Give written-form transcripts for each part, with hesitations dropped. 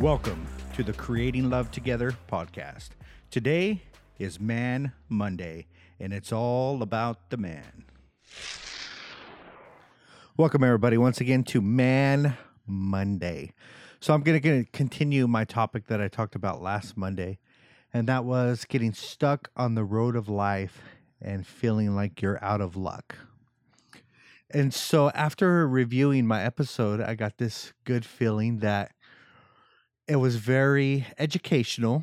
Welcome to the Creating Love Together podcast. Today is Man Monday, and it's all about the man. Welcome, everybody, once again to Man Monday. So I'm going to continue my topic that I talked about last Monday, and that was getting stuck on the road of life and feeling like you're out of luck. And so after reviewing my episode, I got this good feeling that it was very educational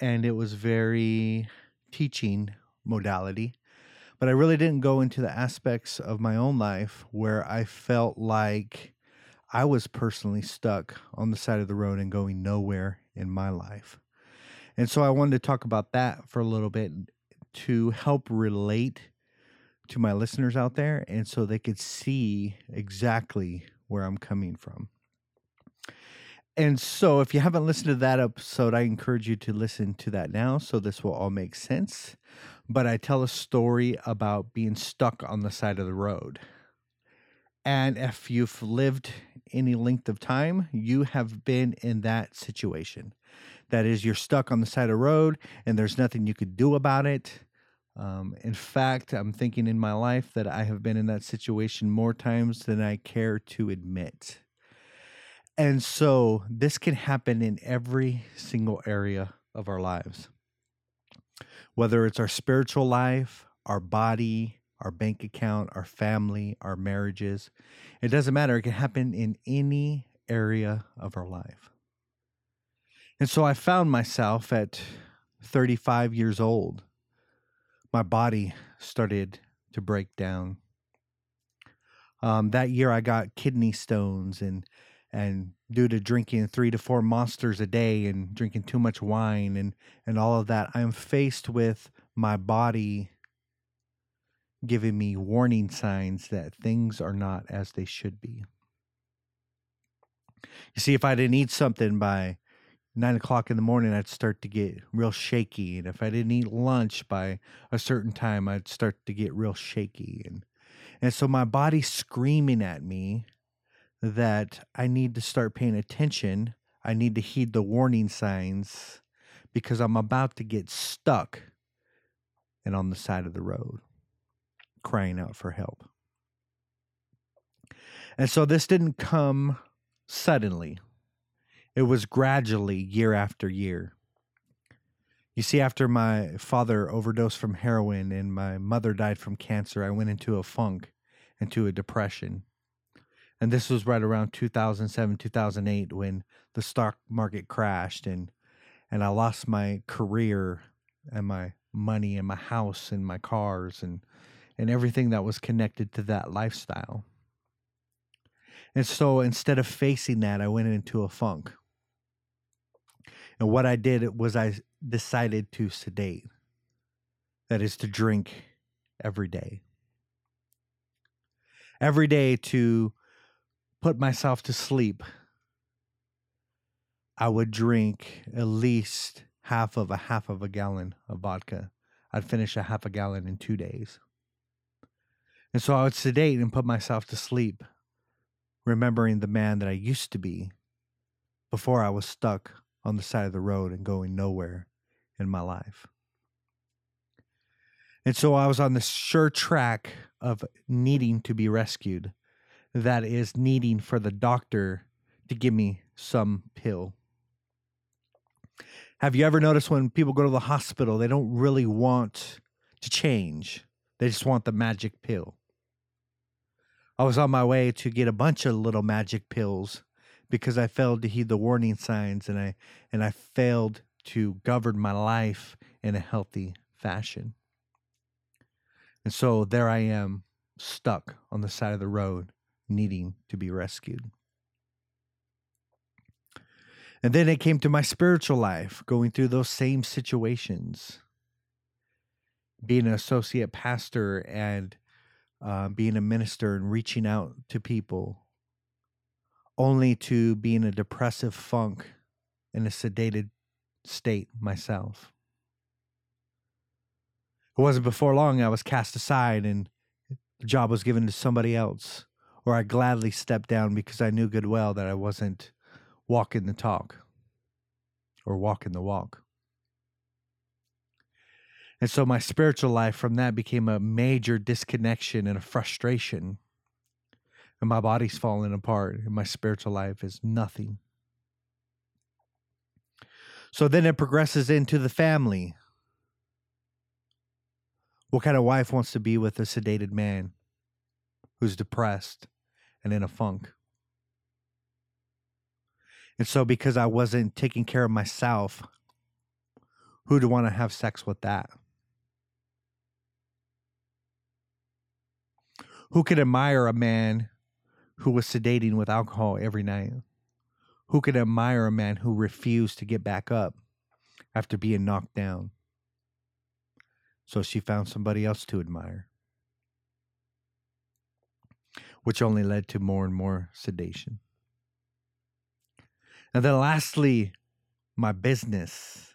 and it was very teaching modality. But I really didn't go into the aspects of my own life where I felt like I was personally stuck on the side of the road and going nowhere in my life. And so I wanted to talk about that for a little bit to help relate to my listeners out there, and so they could see exactly where I'm coming from. And so if you haven't listened to that episode, I encourage you to listen to that now, so this will all make sense. But I tell a story about being stuck on the side of the road. And if you've lived any length of time, you have been in that situation. That is, you're stuck on the side of the road and there's nothing you could do about it. In fact, I'm thinking in my life that I have been in that situation more times than I care to admit. And so this can happen in every single area of our lives, whether it's our spiritual life, our body, our bank account, our family, our marriages. It doesn't matter. It can happen in any area of our life. And so I found myself at 35 years old. My body started to break down. That year I got kidney stones, and due to drinking 3 to 4 monsters a day and drinking too much wine and all of that, I'm faced with my body giving me warning signs that things are not as they should be. You see, if I didn't eat something by 9 o'clock in the morning, I'd start to get real shaky. And if I didn't eat lunch by a certain time, I'd start to get real shaky. And so my body's screaming at me that I need to start paying attention. I need to heed the warning signs because I'm about to get stuck and on the side of the road, crying out for help. And so this didn't come suddenly. It was gradually, year after year. You see, after my father overdosed from heroin and my mother died from cancer, I went into a funk, into a depression. And this was right around 2007, 2008 when the stock market crashed and I lost my career and my money and my house and my cars and everything that was connected to that lifestyle. And so instead of facing that, I went into a funk. And what I did was I decided to sedate. That is, to drink every day. Every day to put myself to sleep, I would drink at least half of a gallon of vodka. I'd finish a half a gallon in 2 days. And so I would sedate and put myself to sleep, remembering the man that I used to be before I was stuck on the side of the road and going nowhere in my life. And so I was on the sure track of needing to be rescued. That is, needing for the doctor to give me some pill. Have you ever noticed when people go to the hospital, they don't really want to change. They just want the magic pill. I was on my way to get a bunch of little magic pills because I failed to heed the warning signs and I failed to govern my life in a healthy fashion. And so there I am, stuck on the side of the road, needing to be rescued. And then it came to my spiritual life, going through those same situations. Being an associate pastor and being a minister and reaching out to people, only to be in a depressive funk in a sedated state myself. It wasn't before long I was cast aside and the job was given to somebody else, or I gladly stepped down because I knew good well that I wasn't walking the talk. or walking the walk. And so my spiritual life from that became a major disconnection and a frustration. And my body's falling apart, and my spiritual life is nothing. So then it progresses into the family. What kind of wife wants to be with a sedated man who's depressed and in a funk? And so because I wasn't taking care of myself, who'd want to have sex with that? Who could admire a man who was sedating with alcohol every night? Who could admire a man who refused to get back up after being knocked down? So she found somebody else to admire, which only led to more and more sedation. And then lastly, my business,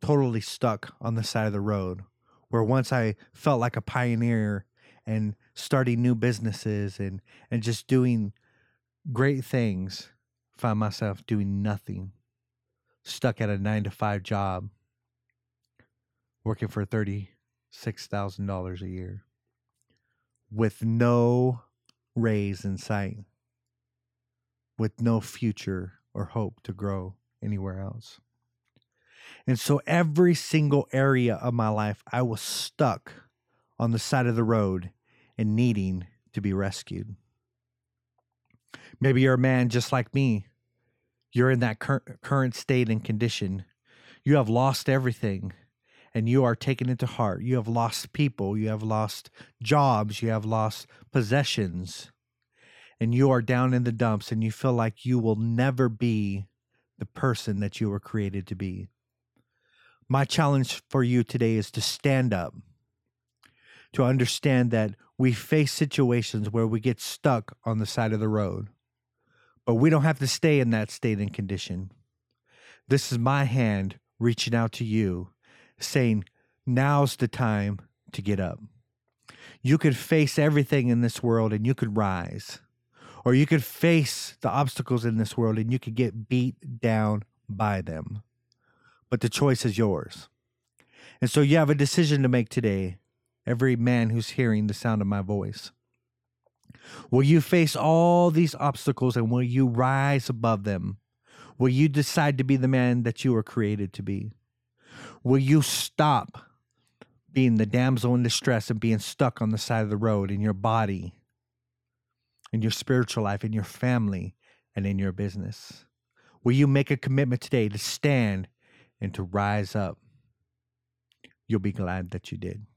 totally stuck on the side of the road, where once I felt like a pioneer and starting new businesses and just doing great things, found myself doing nothing, stuck at a 9-to-5 job, working for $36,000 a year with no raise in sight, with no future or hope to grow anywhere else. And so every single area of my life, I was stuck on the side of the road and needing to be rescued. Maybe you're a man just like me. You're in that current state and condition. You have lost everything, and you are taken into heart. You have lost people. You have lost jobs. You have lost possessions. And you are down in the dumps, and you feel like you will never be the person that you were created to be. My challenge for you today is to stand up, to understand that we face situations where we get stuck on the side of the road, but we don't have to stay in that state and condition. This is my hand reaching out to you, saying, now's the time to get up. You could face everything in this world and you could rise, or you could face the obstacles in this world and you could get beat down by them. But the choice is yours. And so you have a decision to make today, every man who's hearing the sound of my voice. Will you face all these obstacles and will you rise above them? Will you decide to be the man that you were created to be? Will you stop being the damsel in distress and being stuck on the side of the road in your body, in your spiritual life, in your family, and in your business? Will you make a commitment today to stand and to rise up? You'll be glad that you did.